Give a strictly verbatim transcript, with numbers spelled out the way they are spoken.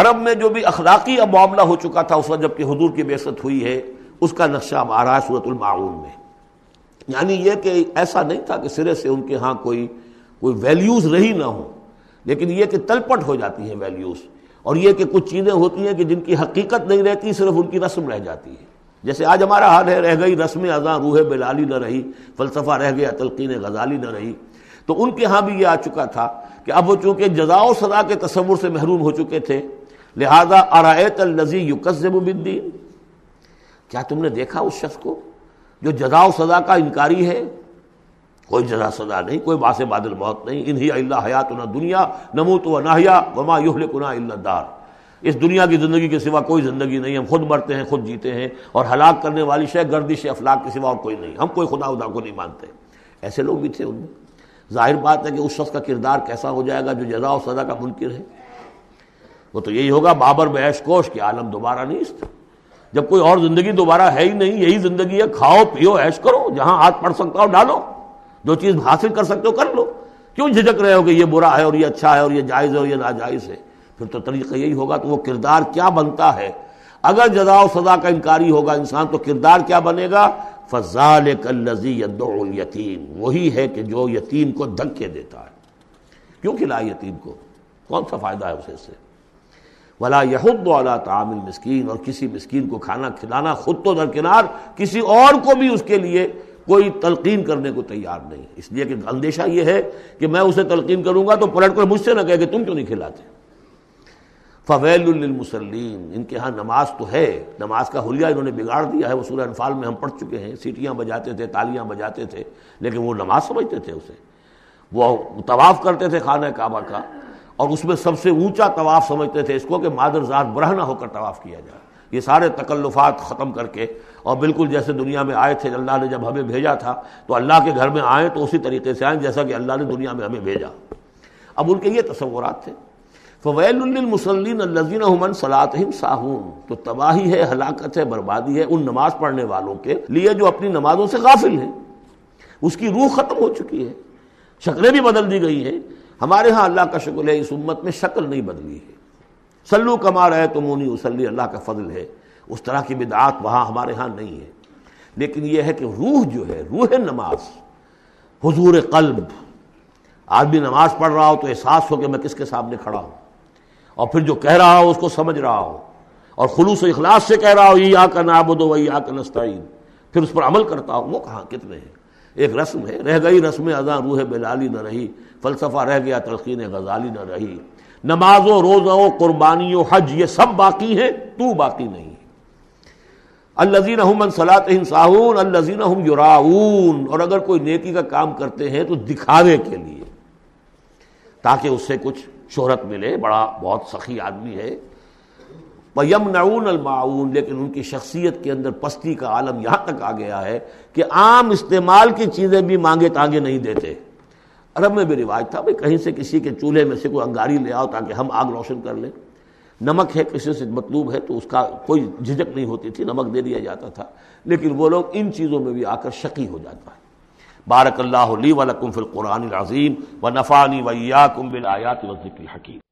عرب میں جو بھی اخلاقی اب معاملہ ہو چکا تھا اس وقت جب کہ حضور کی بعثت ہوئی ہے، اس کا نقشہ اب آ رہا ہے سورۃ الماعون میں. یعنی یہ کہ ایسا نہیں تھا کہ سرے سے ان کے ہاں کوئی کوئی ویلیوز رہی نہ ہوں، لیکن یہ کہ تلپٹ ہو جاتی ہیں ویلیوز، اور یہ کہ کچھ چیزیں ہوتی ہیں کہ جن کی حقیقت نہیں رہتی، صرف ان کی رسم رہ جاتی ہے. جیسے آج ہمارا حال ہے، رہ گئی رسم اذان، روح بلالی نہ رہی، فلسفہ رہ گیا، تلقین غزالی نہ رہی. تو ان کے ہاں بھی یہ آ چکا تھا کہ اب وہ چونکہ جزا و سزا کے تصور سے محروم ہو چکے تھے، لہذا ارایت الذی یکذب بالدین، کیا تم نے دیکھا اس شخص کو جو جزا و سزا کا انکاری ہے؟ کوئی جزا سزا نہیں، کوئی باعث بعد الموت نہیں. ان ہی الا حیاتنا دنیا نموت و نحیا وما یہلکنا الا الدار. اس دنیا کی زندگی کے سوا کوئی زندگی نہیں، ہم خود مرتے ہیں، خود جیتے ہیں، اور ہلاک کرنے والی شے گردش افلاک کے سوا اور کوئی نہیں. ہم کوئی خدا خدا کو نہیں مانتے. ایسے لوگ بھی تھے ان میں. ظاہر بات ہے کہ اس شخص کا کردار کیسا ہو جائے گا جو جزا و سزا کا منکر ہے؟ وہ تو یہی ہوگا بابر بحث کوش کہ عالم دوبارہ نیست. جب کوئی اور زندگی دوبارہ ہے ہی نہیں، یہی زندگی ہے، کھاؤ پیو عیش کرو، جہاں ہاتھ پڑ سکتا ہو ڈالو، جو چیز حاصل کر سکتے ہو کر لو. کیوں جھجک رہے ہو کہ یہ برا ہے اور یہ اچھا ہے اور یہ جائز ہے اور یہ ناجائز ہے؟ پھر تو طریقہ یہی ہوگا. تو وہ کردار کیا بنتا ہے اگر جزا و سزا کا انکاری ہوگا انسان، تو کردار کیا بنے گا؟ فَذَلِكَ الَّذِي يَدْعُو الْيَتِيمَ، وہی ہے کہ جو یتیم کو دھکے دیتا ہے. کیوں کھلائے یتیم کو؟ کون سا فائدہ ہے اسے اس سے؟ وَلَا يَحُضُّ عَلَىٰ طَعَامِ الْمِسْكِينِ، اور کسی مسکین کو کھانا کھلانا خود تو درکنار، کسی اور کو بھی اس کے لیے کوئی تلقین کرنے کو تیار نہیں. اس لیے کہ اندیشہ یہ ہے کہ میں اسے تلقین کروں گا تو پلٹ کر مجھ سے نہ کہے کہ تم کیوں نہیں کھلاتے. فَوَيْلٌ لِّلْمُصَلِّينَ، ان کے ہاں نماز تو ہے، نماز کا حلیہ انہوں نے بگاڑ دیا ہے. وہ سورہ انفال میں ہم پڑھ چکے ہیں، سیٹیاں بجاتے تھے، تالیاں بجاتے تھے، لیکن وہ نماز سمجھتے تھے اسے. وہ طواف کرتے تھے خانہ کعبہ کا، اور اس میں سب سے اونچا طواف سمجھتے تھے اس کو کہ مادر ذات برہنہ ہو کر طواف کیا جائے. یہ سارے تکلفات ختم کر کے، اور بالکل جیسے دنیا میں آئے تھے، اللہ نے جب ہمیں بھیجا تھا تو اللہ کے گھر میں آئیں تو اسی طریقے سے آئیں جیسا کہ اللہ نے دنیا میں ہمیں بھیجا. اب ان کے یہ تصورات تھے. فَوَيْلٌ لِّلْمُصَلِّينَ الَّذِينَ هُمْ عَن صَلَاتِهِمْ سَاهُونَ، تو تباہی ہے، ہلاکت ہے، بربادی ہے ان نماز پڑھنے والوں کے لیے جو اپنی نمازوں سے غافل ہیں. اس کی روح ختم ہو چکی ہے، شکلیں بھی بدل دی گئی ہیں. ہمارے ہاں اللہ کا شکل ہے، اس امت میں شکل نہیں بدلی ہے. سلو کما رأیتمونی اصلی، اللہ کا فضل ہے، اس طرح کی بدعات وہاں ہمارے ہاں نہیں ہے. لیکن یہ ہے کہ روح جو ہے، روح نماز، حضور قلب، آدمی نماز پڑھ رہا ہو تو احساس ہو کہ میں کس کے سامنے کھڑا ہوں، اور پھر جو کہہ رہا ہو اس کو سمجھ رہا ہو، اور خلوص و اخلاص سے کہہ رہا ہو ایاک نعبد و ایاک نستعین، پھر اس پر عمل کرتا ہو. وہ کہاں کتنے ہیں؟ ایک رسم ہے، رہ گئی رسم اذان، روح بلالی نہ رہی، فلسفہ رہ گیا، تلقین غزالی نہ رہی. نماز و روزہ و قربانی و حج یہ سب باقی ہیں، تو باقی نہیں. الذین هم عن صلاتهم ساہون الذین هم یراؤون، اور اگر کوئی نیکی کا کام کرتے ہیں تو دکھاوے کے لیے، تاکہ اس سے کچھ شہرت ملے، بڑا بہت سخی آدمی ہے. وَيَمْنَعُونَ الْمَاعُونَ، لیکن ان کی شخصیت کے اندر پستی کا عالم یہاں تک آ گیا ہے کہ عام استعمال کی چیزیں بھی مانگے تانگے نہیں دیتے. عرب میں بھی رواج تھا بھائی، کہیں سے کسی کے چولہے میں سے کوئی انگاری لے آؤ تاکہ ہم آگ روشن کر لیں. نمک ہے، کسی سے مطلوب ہے تو اس کا کوئی جھجک نہیں ہوتی تھی، نمک دے دیا جاتا تھا. لیکن وہ لوگ ان چیزوں میں بھی آ کر شقی ہو جاتا ہے. بارک اللہ لی و لکم فی القرآن العظیم ونفعنی و ایاکم بالآیات والذکر الحکیم.